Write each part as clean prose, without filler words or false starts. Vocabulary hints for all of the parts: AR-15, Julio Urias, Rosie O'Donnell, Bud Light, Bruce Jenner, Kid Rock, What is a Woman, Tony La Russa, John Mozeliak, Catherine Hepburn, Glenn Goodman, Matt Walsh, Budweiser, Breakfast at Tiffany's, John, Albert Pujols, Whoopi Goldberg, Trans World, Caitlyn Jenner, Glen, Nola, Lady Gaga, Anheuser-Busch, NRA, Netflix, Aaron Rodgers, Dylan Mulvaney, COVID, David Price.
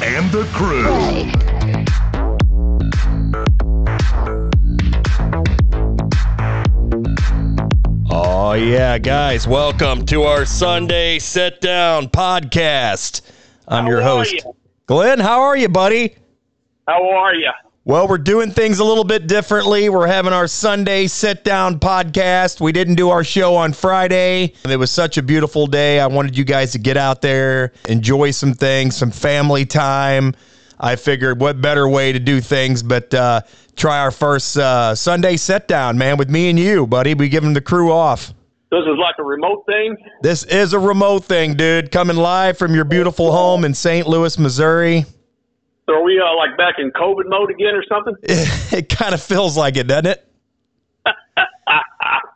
And the crew. Hey. Oh yeah, guys, welcome to our Sunday Sit Down podcast. I'm your host, Glenn. How are you, buddy? How are you? Well, we're doing things a little bit differently. We're having our Sunday Sit Down podcast. We didn't do our show on Friday. It was such a beautiful day. I wanted you guys to get out there, enjoy some things, some family time. I figured what better way to do things but try our first Sunday Sit Down, man, with me and you, buddy. We give them the crew off. This is like a remote thing? This is a remote thing, dude. Coming live from your beautiful home in St. Louis, Missouri. So are we like back in COVID mode again or something? It kind of feels like it, doesn't it?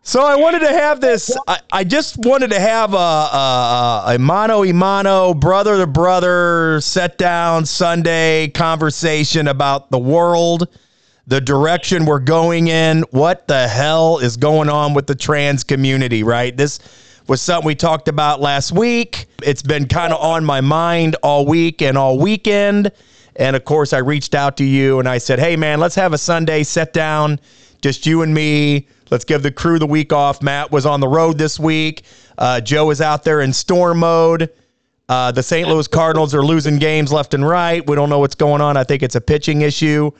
So I wanted to have this. I just wanted to have a mano-a-mano, brother-to-brother, set-down Sunday conversation about the world, the direction we're going in, what the hell is going on with the trans community, right? This was something we talked about last week. It's been kind of on my mind all week and all weekend. And, of course, I reached out to you, and I said, hey, man, let's have a Sunday sit down, just you and me. Let's give the crew the week off. Matt was on the road this week. Joe is out there in storm mode. The St. Louis Cardinals are losing games left and right. We don't know what's going on. I think it's a pitching issue.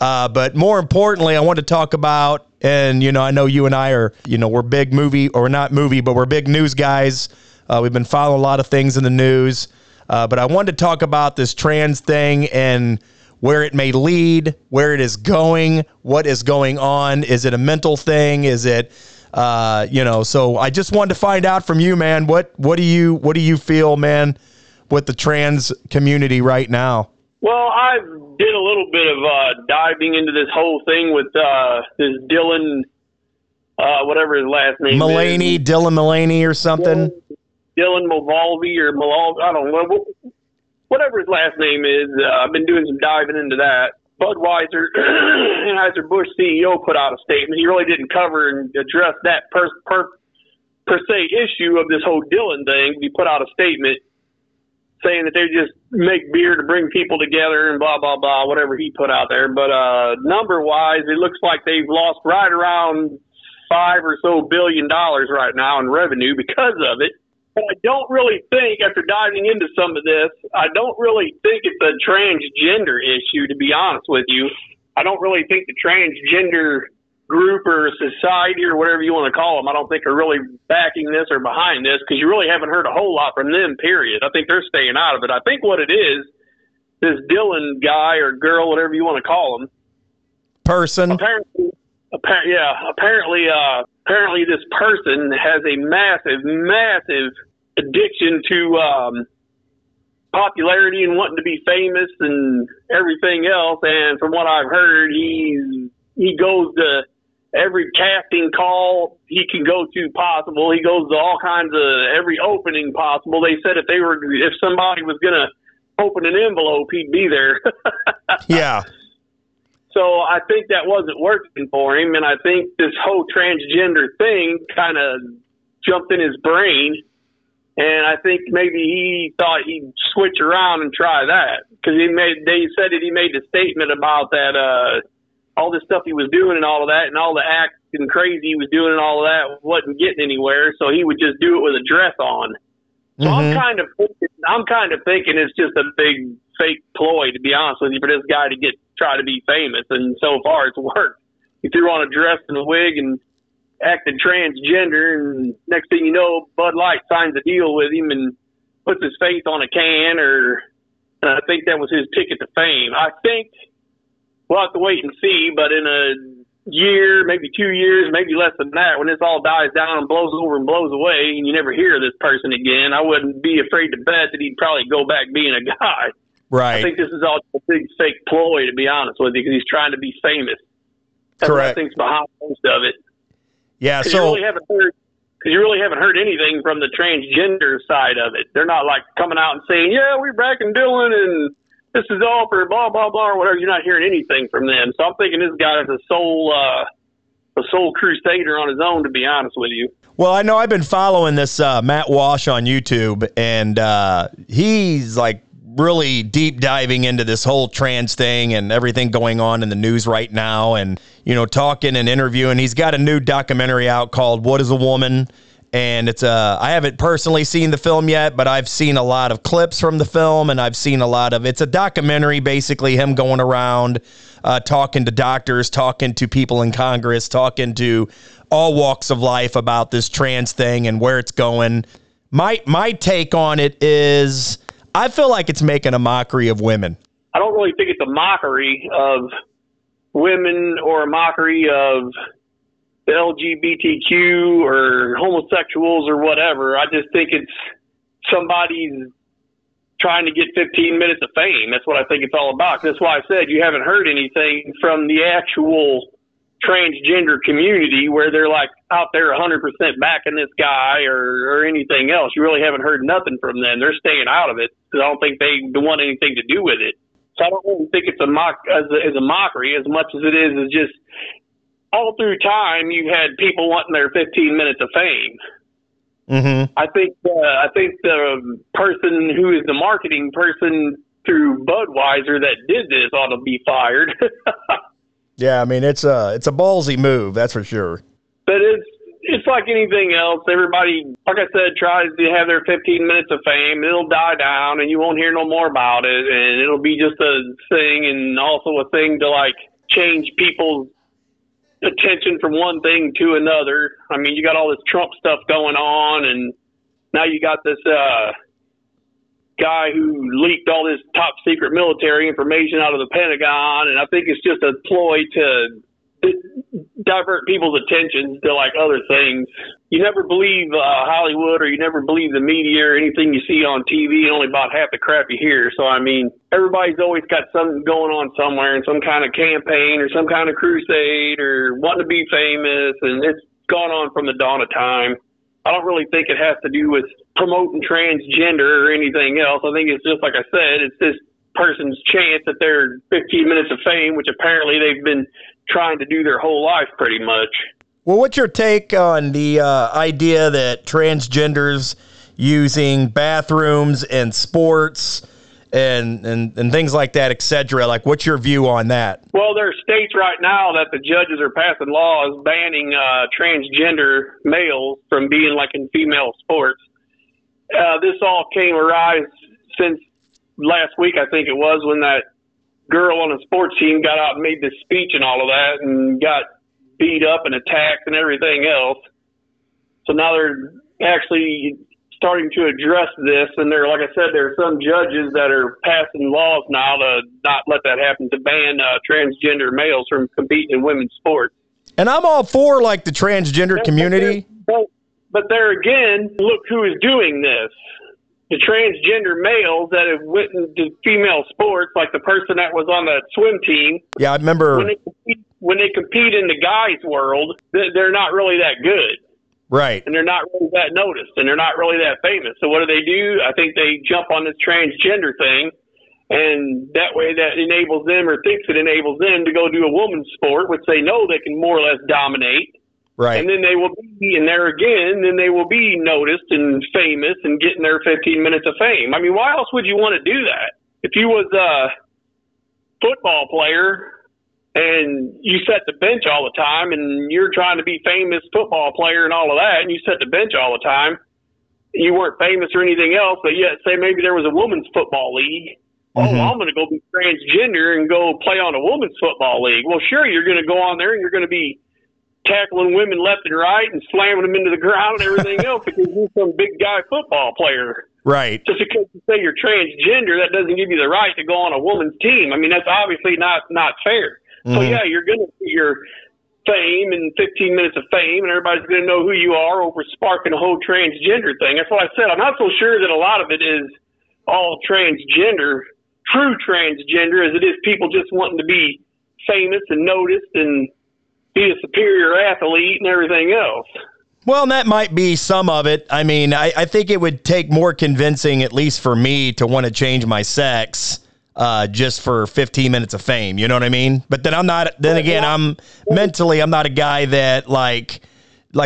But more importantly, I want to talk about, and, you know, I know you and I are, you know, we're big movie, or not movie, but we're big news guys. We've been following a lot of things in the news. But I wanted to talk about this trans thing and where it may lead, where it is going, what is going on. Is it a mental thing? Is it, you know? So I just wanted to find out from you, man. What do you feel, man, with the trans community right now? Well, I did a little bit of diving into this whole thing with this Dylan, whatever his last name, Mulvaney, is. Dylan Mulvaney or something. Yeah. Dylan Mulvaney or Mulvaney, I don't know, whatever his last name is. I've been doing some diving into that. Budweiser, Anheuser-Busch CEO put out a statement. He really didn't cover and address that per se issue of this whole Dylan thing. He put out a statement saying that they just make beer to bring people together and blah, blah, blah, whatever he put out there. But number-wise, it looks like they've lost right around $5 or so billion right now in revenue because of it. But I don't really think, after diving into some of this, I don't really think it's a transgender issue, to be honest with you. I don't really think the transgender group or society or whatever you want to call them, I don't think are really backing this or behind this, because you really haven't heard a whole lot from them, period. I think they're staying out of it. I think what it is, this Dylan guy or girl, whatever you want to call him. Person. Apparently this person has a massive, massive addiction to popularity and wanting to be famous and everything else. And from what I've heard, he goes to every casting call he can go to possible. He goes to all kinds of every opening possible. They said if somebody was going to open an envelope, he'd be there. Yeah. So I think that wasn't working for him, and I think this whole transgender thing kind of jumped in his brain, and I think maybe he thought he'd switch around and try that, because they said that he made a statement about that all this stuff he was doing and all of that, and all the acts and crazy he was doing and all of that wasn't getting anywhere, so he would just do it with a dress on. So I'm kind of thinking it's just a big fake ploy, to be honest with you, for this guy to try to be famous, and so far it's worked. He threw on a dress and a wig and acted transgender, and next thing you know, Bud Light signs a deal with him and puts his face on a can, and I think that was his ticket to fame. I think we'll have to wait and see, but in a year, maybe 2 years, maybe less than that, when this all dies down and blows over and blows away and you never hear this person again, I wouldn't be afraid to bet that he'd probably go back being a guy. Right. I think this is all a big fake ploy, to be honest with you, because he's trying to be famous. That's correct. What I think's behind most of it. Yeah, so you really haven't heard anything from the transgender side of it. They're not like coming out and saying, yeah, we're back in Dylan and this is all for blah, blah, blah, or whatever. You're not hearing anything from them. So I'm thinking this guy is a sole crusader on his own, to be honest with you. Well, I know I've been following this Matt Walsh on YouTube, and he's like really deep diving into this whole trans thing and everything going on in the news right now, and, you know, talking and interviewing. He's got a new documentary out called What is a Woman? And it's I haven't personally seen the film yet, but I've seen a lot of clips from the film, and I've seen a lot of, it's a documentary, basically him going around talking to doctors, talking to people in Congress, talking to all walks of life about this trans thing and where it's going. My take on it is I feel like it's making a mockery of women. I don't really think it's a mockery of women or a mockery of the LGBTQ or homosexuals or whatever. I just think it's somebody's trying to get 15 minutes of fame. That's what I think it's all about. That's why I said you haven't heard anything from the actual transgender community where they're like out there 100% backing this guy or anything else. You really haven't heard nothing from them. They're staying out of it because I don't think they want anything to do with it. So I don't really think it's a mockery as much as it is just all through time you had people wanting their 15 minutes of fame. Mm-hmm. I think the person who is the marketing person through Budweiser that did this ought to be fired. Yeah, I mean it's a ballsy move, that's for sure. But it's like anything else. Everybody, like I said, tries to have their 15 minutes of fame. It'll die down, and you won't hear no more about it. And it'll be just a thing, and also a thing to like change people's attention from one thing to another. I mean, you got all this Trump stuff going on, and now you got this guy who leaked all this top secret military information out of the Pentagon, and I think it's just a ploy to divert people's attentions to like other things. You never believe Hollywood, or you never believe the media or anything you see on TV, and only about half the crap you hear. So I mean, everybody's always got something going on somewhere, and some kind of campaign or some kind of crusade or wanting to be famous, and it's gone on from the dawn of time. I don't really think it has to do with promoting transgender or anything else. I think it's just, like I said, it's this person's chance at their 15 minutes of fame, which apparently they've been trying to do their whole life pretty much. Well, what's your take on the idea that transgenders using bathrooms and sports and things like that, et cetera? Like, what's your view on that? Well, there are states right now that the judges are passing laws banning transgender males from being like in female sports. This all came arise since last week, I think it was, when that girl on a sports team got out and made this speech and all of that and got beat up and attacked and everything else. So now they're actually starting to address this, and there, like I said, there are some judges that are passing laws now to not let that happen, to ban transgender males from competing in women's sports. And I'm all for like the transgender community. But there again, look who is doing this. The transgender males that have went into female sports, like the person that was on the swim team. Yeah, I remember. When they compete in the guys' world, they're not really that good. Right. And they're not really that noticed, and they're not really that famous. So what do? I think they jump on this transgender thing, and that way that enables them, or thinks it enables them, to go do a woman's sport, which they know they can more or less dominate. Right. And then they will be, and there again, then they will be noticed and famous and getting their 15 minutes of fame. I mean, why else would you want to do that? If you was a football player and you set the bench all the time, and you're trying to be famous football player and all of that, and you set the bench all the time, you weren't famous or anything else, but yet say maybe there was a women's football league. Mm-hmm. Oh, I'm going to go be transgender and go play on a women's football league. Well, sure, you're going to go on there and you're going to be tackling women left and right and slamming them into the ground and everything else because you're some big guy football player. Right. Just because you say you're transgender, that doesn't give you the right to go on a woman's team. I mean, that's obviously not fair. Mm-hmm. So yeah, you're going to see your fame and 15 minutes of fame, and everybody's going to know who you are over sparking a whole transgender thing. That's what I said. I'm not so sure that a lot of it is all transgender, true transgender, as it is people just wanting to be famous and noticed and be a superior athlete and everything else. Well, and that might be some of it. I mean, I think it would take more convincing, at least for me, to want to change my sex just for 15 minutes of fame. You know what I mean? But then I'm not, then again, I'm mentally, I'm not a guy that like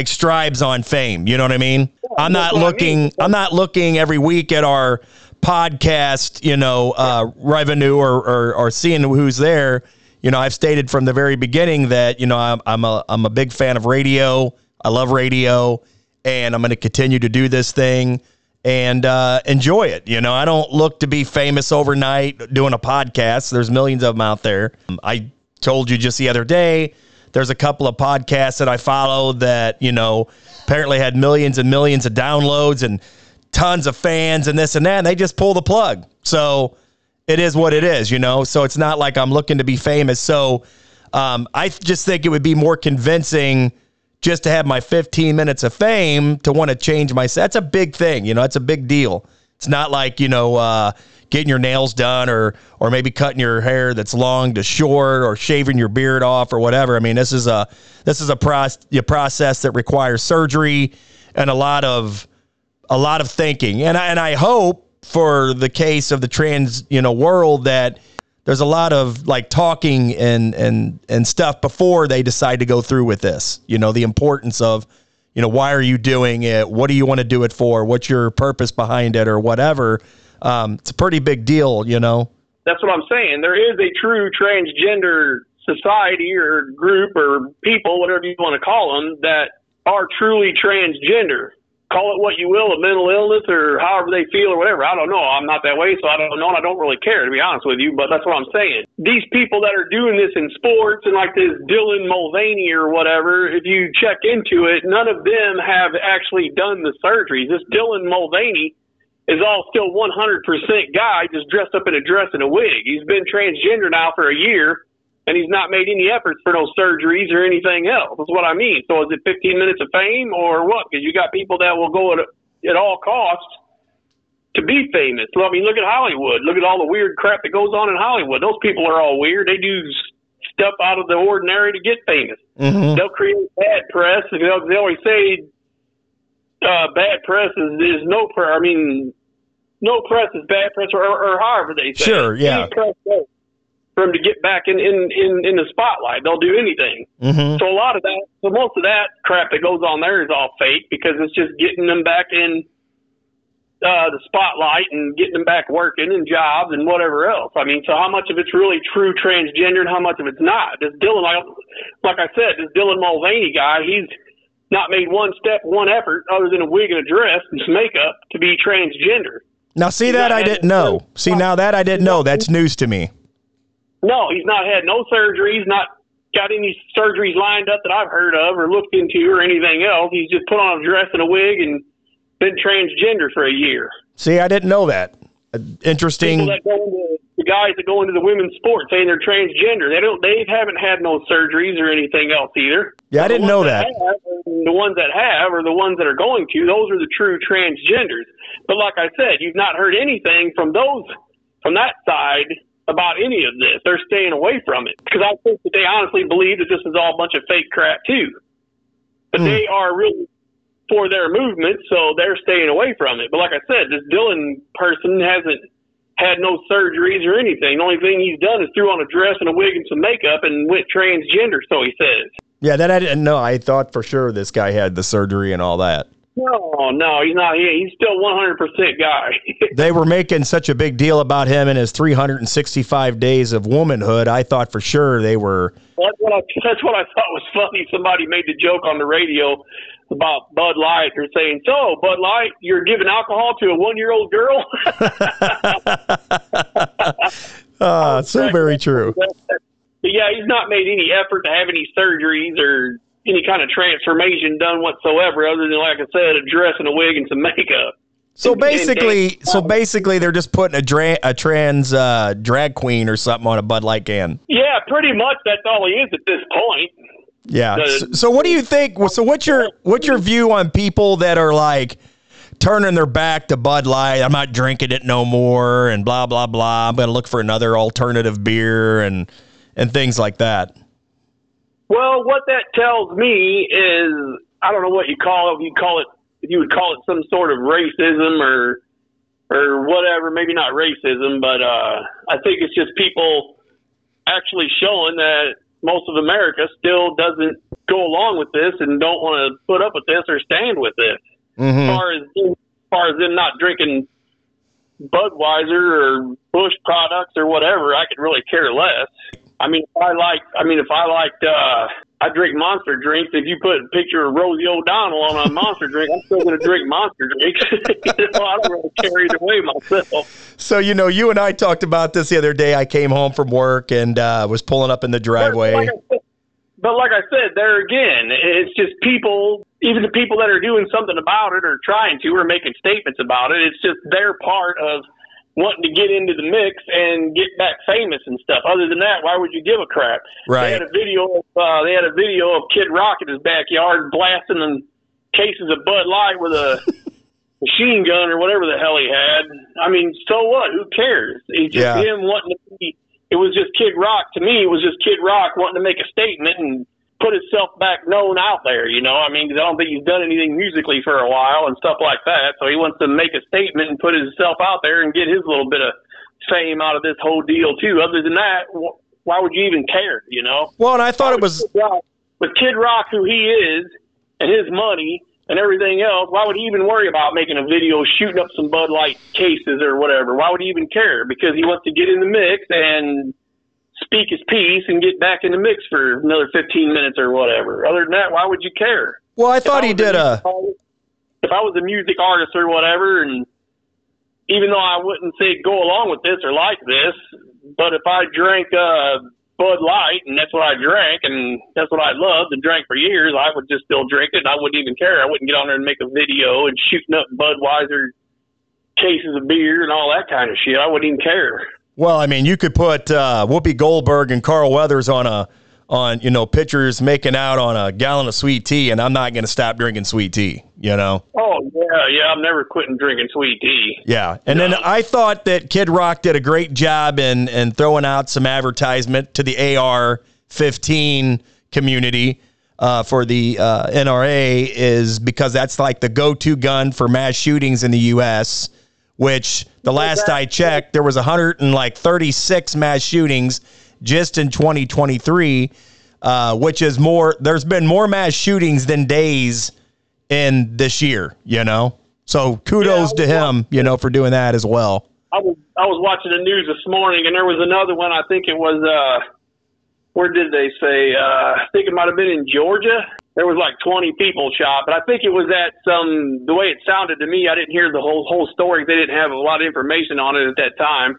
strives on fame. You know what I mean? I'm not looking every week at our podcast, you know, revenue or seeing who's there. You know, I've stated from the very beginning that, you know, I'm a big fan of radio. I love radio, and I'm going to continue to do this thing and enjoy it. You know, I don't look to be famous overnight doing a podcast. There's millions of them out there. I told you just the other day, there's a couple of podcasts that I follow that, you know, apparently had millions and millions of downloads and tons of fans and this and that, and they just pull the plug. So it is what it is, you know? So it's not like I'm looking to be famous. So I just think it would be more convincing just to have my 15 minutes of fame to want to change my, that's a big thing. You know, that's a big deal. It's not like, you know, getting your nails done or maybe cutting your hair that's long to short or shaving your beard off or whatever. I mean, this is a process that requires surgery and a lot of thinking. And I hope for the case of the trans, you know, world that there's a lot of like talking and stuff before they decide to go through with this, you know, the importance of, you know, why are you doing it? What do you want to do it for? What's your purpose behind it or whatever? It's a pretty big deal, you know? That's what I'm saying. There is a true transgender society or group or people, whatever you want to call them, that are truly transgender. Call it what you will, a mental illness or however they feel or whatever. I don't know. I'm not that way, so I don't know, and I don't really care, to be honest with you, but that's what I'm saying. These people that are doing this in sports and like this Dylan Mulvaney or whatever, if you check into it, none of them have actually done the surgeries. This Dylan Mulvaney is all still 100% guy, just dressed up in a dress and a wig. He's been transgender now for a year, and he's not made any efforts for no surgeries or anything else. That's what I mean. So is it 15 minutes of fame or what? Because you got people that will go at all costs to be famous. So, I mean, look at Hollywood. Look at all the weird crap that goes on in Hollywood. Those people are all weird. They do stuff out of the ordinary to get famous. Mm-hmm. They'll create bad press. They always say bad press is no press. I mean, no press is bad press or however they say. Sure, yeah. For him to get back in the spotlight, they'll do anything. Mm-hmm. So a lot of that, so most of that crap that goes on there is all fake because it's just getting them back in the spotlight and getting them back working and jobs and whatever else. I mean, so how much of it's really true transgender and how much of it's not? This Dylan, like I said, this Dylan Mulvaney guy, he's not made one step, one effort other than a wig and a dress and some makeup to be transgender. Now, see that I didn't know. See, now that I didn't know. That's news to me. No, he's not had no surgeries, not got any surgeries lined up that I've heard of or looked into or anything else. He's just put on a dress and a wig and been transgender for a year. See, I didn't know that. Interesting. People that go into, the guys that go into the women's sports saying they're transgender, they haven't had no surgeries or anything else either. Yeah, I didn't know that. The ones that have or the ones that are going to, those are the true transgenders. But like I said, you've not heard anything from those, from that side about any of this. They're staying away from it because I think that they honestly believe that this is all a bunch of fake crap too, but they are really for their movement, so they're staying away from it. But like I said, this Dylan person hasn't had no surgeries or anything. The only thing he's done is threw on a dress and a wig and some makeup and went transgender, so he says. Yeah, that I didn't know. I thought for sure this guy had the surgery and all that. No, he's not. He's still 100% guy. They were making such a big deal about him and his 365 days of womanhood. I thought for sure they were. That's what I thought was funny. Somebody made the joke on the radio about Bud Light. They're saying, "So, Bud Light, you're giving alcohol to a one-year-old girl." So very true. But yeah, he's not made any effort to have any surgeries or any kind of transformation done whatsoever other than, like I said, a dress and a wig and some makeup. So basically they're just putting a trans drag queen or something on a Bud Light can. Yeah, pretty much that's all he is at this point. Yeah. So what do you think? So what's your view on people that are like turning their back to Bud Light? I'm not drinking it no more, and blah blah blah. I'm going to look for another alternative beer and things like that. Well, what that tells me is I don't know what you call it. You would call it some sort of racism or whatever. Maybe not racism, but I think it's just people actually showing that most of America still doesn't go along with this and don't want to put up with this or stand with it. Mm-hmm. As far as them not drinking Budweiser or Bush products or whatever, I could really care less. I mean, if I liked, I drink Monster drinks. If you put a picture of Rosie O'Donnell on a Monster drink, I'm still going to drink Monster drinks. I don't really care either way myself. So, you know, you and I talked about this the other day. I came home from work and was pulling up in the driveway. But like I said, there again, it's just people, even the people that are doing something about it or trying to or making statements about it, it's just their part of wanting to get into the mix and get back famous and stuff. Other than that, why would you give a crap? Right. They had a video of Kid Rock in his backyard blasting them cases of Bud Light with a machine gun or whatever the hell he had. I mean, so what? Who cares? It's just him wanting to be. It was just Kid Rock to me. It was just Kid Rock wanting to make a statement and put himself back known out there. You know, I mean, because I don't think he's done anything musically for a while and stuff like that. So he wants to make a statement and put himself out there and get his little bit of fame out of this whole deal too. Other than that, why would you even care? You know. Well, and I thought it was with Kid Rock, who he is, and his money and everything else. Why would he even worry about making a video shooting up some Bud Light cases or whatever? Why would he even care? Because he wants to get in the mix and speak his piece and get back in the mix for another 15 minutes or whatever. Other than that, why would you care? Well, I thought he did If I was a music artist or whatever, and even though I wouldn't say go along with this or like this, but if I drank Bud Light, and that's what I drank, and that's what I loved and drank for years, I would just still drink it, and I wouldn't even care. I wouldn't get on there and make a video and shooting up Budweiser cases of beer and all that kind of shit. I wouldn't even care. Well, I mean, you could put Whoopi Goldberg and Carl Weathers on pictures making out on a gallon of sweet tea, and I'm not going to stop drinking sweet tea, you know? Oh, yeah, I'm never quitting drinking sweet tea. Yeah, and then I thought that Kid Rock did a great job in throwing out some advertisement to the AR-15 community for the NRA is because that's like the go-to gun for mass shootings in the U.S., which the last I checked, there was 136 mass shootings just in 2023, which is more. There's been more mass shootings than days in this year, you know. So kudos to him, you know, for doing that as well. I was watching the news this morning, and there was another one. I think it was where did they say? I think it might have been in Georgia. There was like 20 people shot, but I think it was at the way it sounded to me, I didn't hear the whole story. They didn't have a lot of information on it at that time.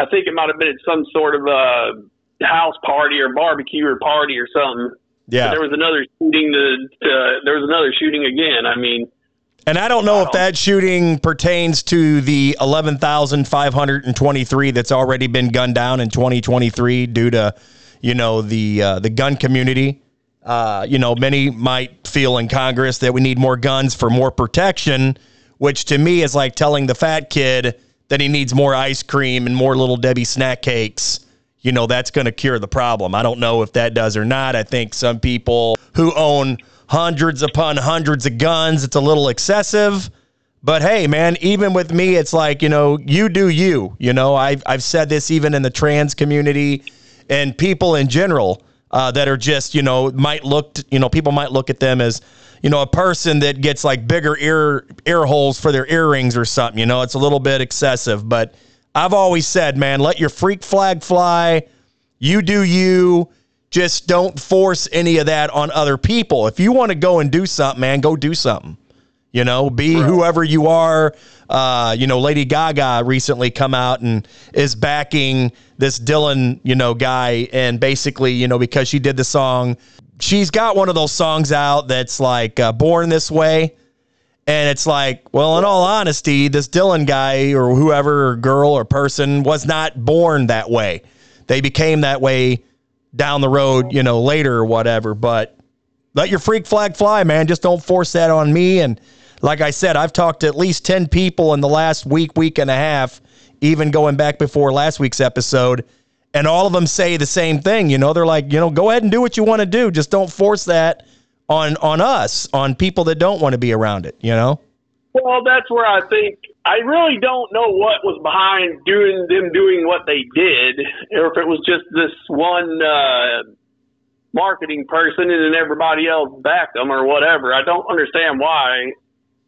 I think it might have been at some sort of house party or barbecue or party or something. Yeah. But there was another shooting. There was another shooting again. I mean. And I don't know if that shooting pertains to the 11,523 that's already been gunned down in 2023 due to, you know, the gun community. You know, many might feel in Congress that we need more guns for more protection, which to me is like telling the fat kid that he needs more ice cream and more Little Debbie snack cakes. You know, that's going to cure the problem. I don't know if that does or not. I think some people who own hundreds upon hundreds of guns, it's a little excessive. But hey, man, even with me, it's like, you know, you do you. You know, I've said this even in the trans community and people in general. That are just, you know, people might look at them as, you know, a person that gets like bigger ear holes for their earrings or something. You know, it's a little bit excessive, but I've always said, man, let your freak flag fly. You do you. Just don't force any of that on other people. If you want to go and do something, man, go do something. You know, be whoever you are. You know, Lady Gaga recently come out and is backing this Dylan, you know, guy. And basically, you know, because she did the song, she's got one of those songs out that's like Born This Way. And it's like, well, in all honesty, this Dylan guy or whoever, or girl or person was not born that way. They became that way down the road, you know, later or whatever. But Let your freak flag fly, man. Just don't force that on me. And like I said, I've talked to at least 10 people in the last week, week and a half, even going back before last week's episode. And all of them say the same thing. You know, they're like, you know, go ahead and do what you want to do. Just don't force that on us, on people that don't want to be around it, you know? Well, that's where I think I really don't know what was behind them doing what they did, or if it was just this one marketing person and then everybody else backed them or whatever. I don't understand why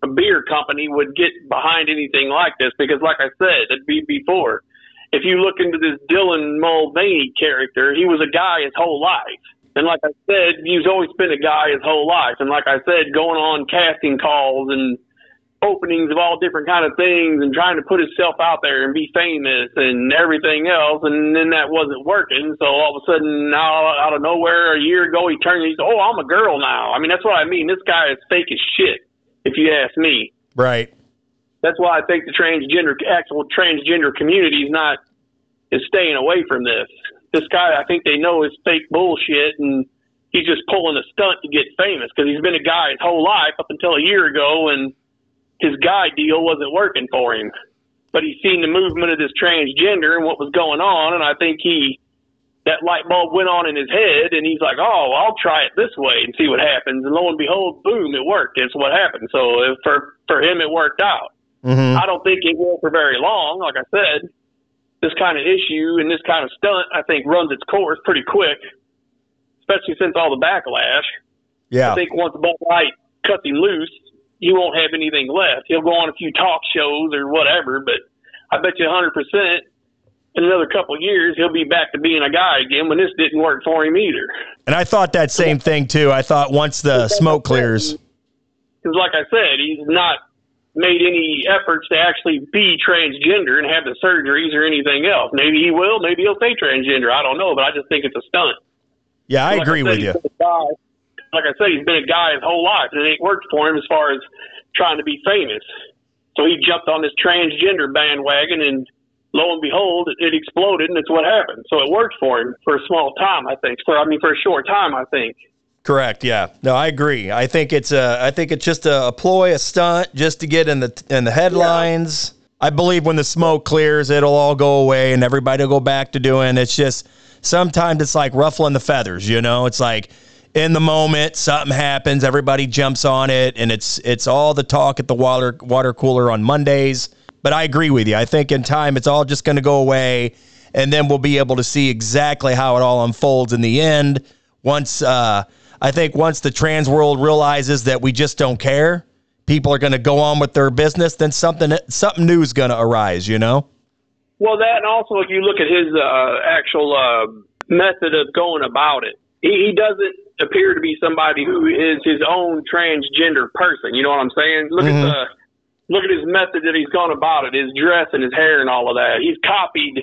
a beer company would get behind anything like this, because like I said, it'd be before. If you look into this Dylan Mulvaney character, he was a guy his whole life. And like I said, he's always been a guy his whole life. And like I said, going on casting calls and openings of all different kind of things and trying to put himself out there and be famous and everything else, and then that wasn't working. So all of a sudden, now out of nowhere, a year ago, he turned, he's, oh, I'm a girl now. I mean, that's what I mean. This guy is fake as shit, if you ask me. Right. That's why I think the actual transgender community is staying away from this. This guy, I think they know is fake bullshit, and he's just pulling a stunt to get famous because he's been a guy his whole life up until a year ago, and his guy deal wasn't working for him. But he's seen the movement of this transgender and what was going on, and I think that light bulb went on in his head, and he's like, oh, I'll try it this way and see what happens. And lo and behold, boom, it worked. It's what happened. So for him, it worked out. Mm-hmm. I don't think it will for very long. Like I said, this kind of issue and this kind of stunt, I think, runs its course pretty quick, especially since all the backlash. Yeah. I think once Bud Light cuts him loose, you won't have anything left. He'll go on a few talk shows or whatever, but I bet you 100% in another couple of years, he'll be back to being a guy again when this didn't work for him either. And I thought that same thing too. I thought once the smoke clears. Because like I said, he's not made any efforts to actually be transgender and have the surgeries or anything else. Maybe he will, maybe he'll stay transgender. I don't know, but I just think it's a stunt. Yeah, I agree with you. Like I said, he's been a guy his whole life, and it ain't worked for him as far as trying to be famous. So he jumped on this transgender bandwagon, and lo and behold, it exploded, and it's what happened. So it worked for him for a small time, I think. For a short time, I think. Correct. Yeah. No, I agree. I think it's just a ploy, a stunt, just to get in the headlines. Yeah. I believe when the smoke clears, it'll all go away, and everybody will go back to doing. It's just sometimes it's like ruffling the feathers, you know. It's like, in the moment, something happens, everybody jumps on it, and it's all the talk at the water cooler on Mondays. But I agree with you. I think in time, it's all just going to go away, and then we'll be able to see exactly how it all unfolds in the end. Once the trans world realizes that we just don't care, people are going to go on with their business, then something new is going to arise, you know? Well, that, and also if you look at his actual method of going about it, he doesn't appear to be somebody who is his own transgender person. You know what I'm saying? Look at his method that he's gone about it, his dress and his hair and all of that. He's copied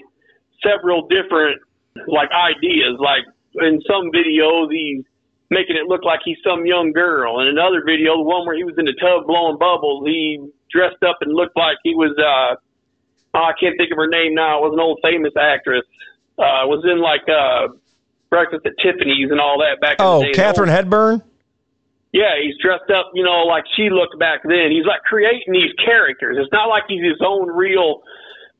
several different ideas. Like in some videos, he's making it look like he's some young girl. In another video, the one where he was in the tub blowing bubbles, he dressed up and looked like he was, I can't think of her name now. It was an old famous actress. Was in Breakfast at Tiffany's and all that back in the day. Oh, Catherine Hepburn? Yeah, he's dressed up, you know, like she looked back then. He's, creating these characters. It's not like he's his own real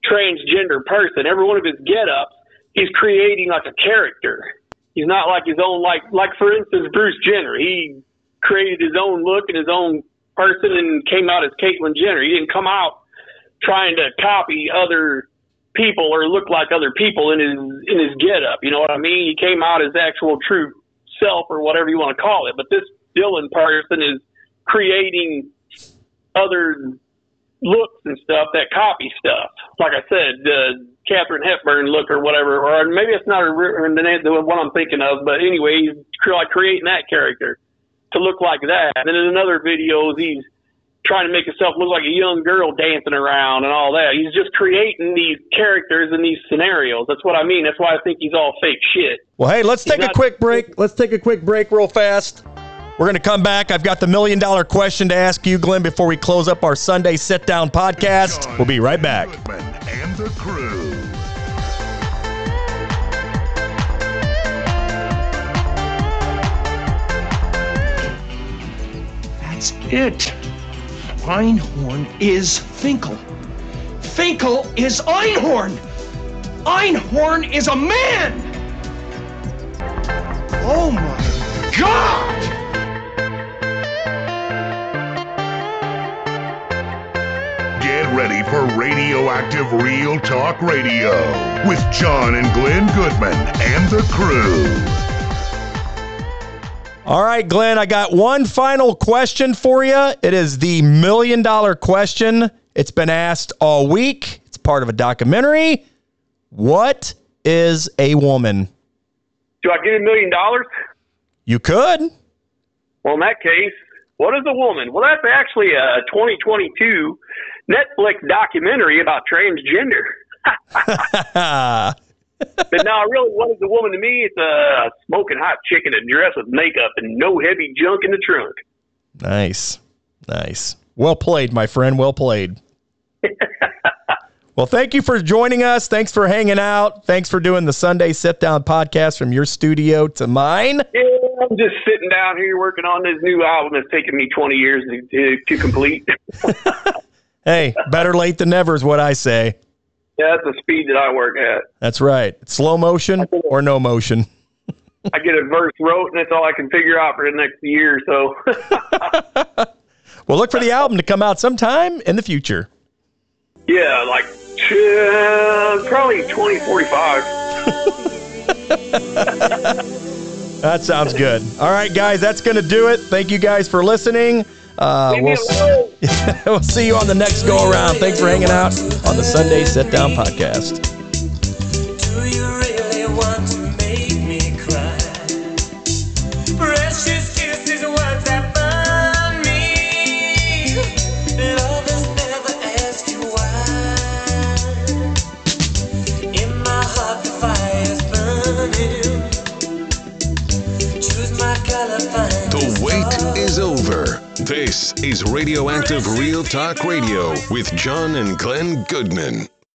transgender person. Every one of his get-ups, he's creating, a character. He's not like his own, for instance, Bruce Jenner. He created his own look and his own person and came out as Caitlyn Jenner. He didn't come out trying to copy other people or look like other people in his get-up. You know what I mean? He came out his actual true self or whatever you want to call it. But this Dylan person is creating other looks and stuff that copy stuff. Like I said, the Catherine Hepburn look or whatever, or maybe it's not the one I'm thinking of, but anyway, he's creating that character to look like that. And then in another video, he's trying to make himself look like a young girl dancing around and all that. He's just creating these characters and these scenarios. That's what I mean. That's why I think he's all fake shit. Well, hey, Let's take a quick break real fast. We're going to come back. I've got the $1 million question to ask you, Glenn, before we close up our Sunday Sit Down podcast. We'll be right back. And the crew. it. Einhorn is Finkel. Finkel is Einhorn. Einhorn is a man. Oh my God! Get ready for Radioactive Real Talk Radio with John and Glenn Goodman and the crew. All right, Glenn, I got one final question for you. It is the $1 million question. It's been asked all week. It's part of a documentary. What is a woman? Do I get $1 million? You could. Well, in that case, what is a woman? Well, that's actually a 2022 Netflix documentary about transgender. But no, really, what is a woman to me? It's a smoking hot chick in a dress with makeup and no heavy junk in the trunk. Nice. Nice. Well played, my friend. Well played. Well, thank you for joining us. Thanks for hanging out. Thanks for doing the Sunday sit-down podcast from your studio to mine. Yeah, I'm just sitting down here working on this new album that's taken me 20 years to complete. Hey, better late than never is what I say. Yeah, that's the speed that I work at. That's right. Slow motion or no motion. I get a verse wrote, and that's all I can figure out for the next year or so. Well, look for the album to come out sometime in the future. Yeah, like probably 2045. That sounds good. All right, guys, that's going to do it. Thank you guys for listening. We'll see you on the next go around. Thanks for hanging out on the Sunday Sit Down Podcast. Do you really want to make me cry? Precious kisses, words that burn me. Lovers never ask you why. In my heart, the fire's burning. Choose my color, find the wait is over. This is Radioactive Real Talk Radio with John and Glenn Goodman.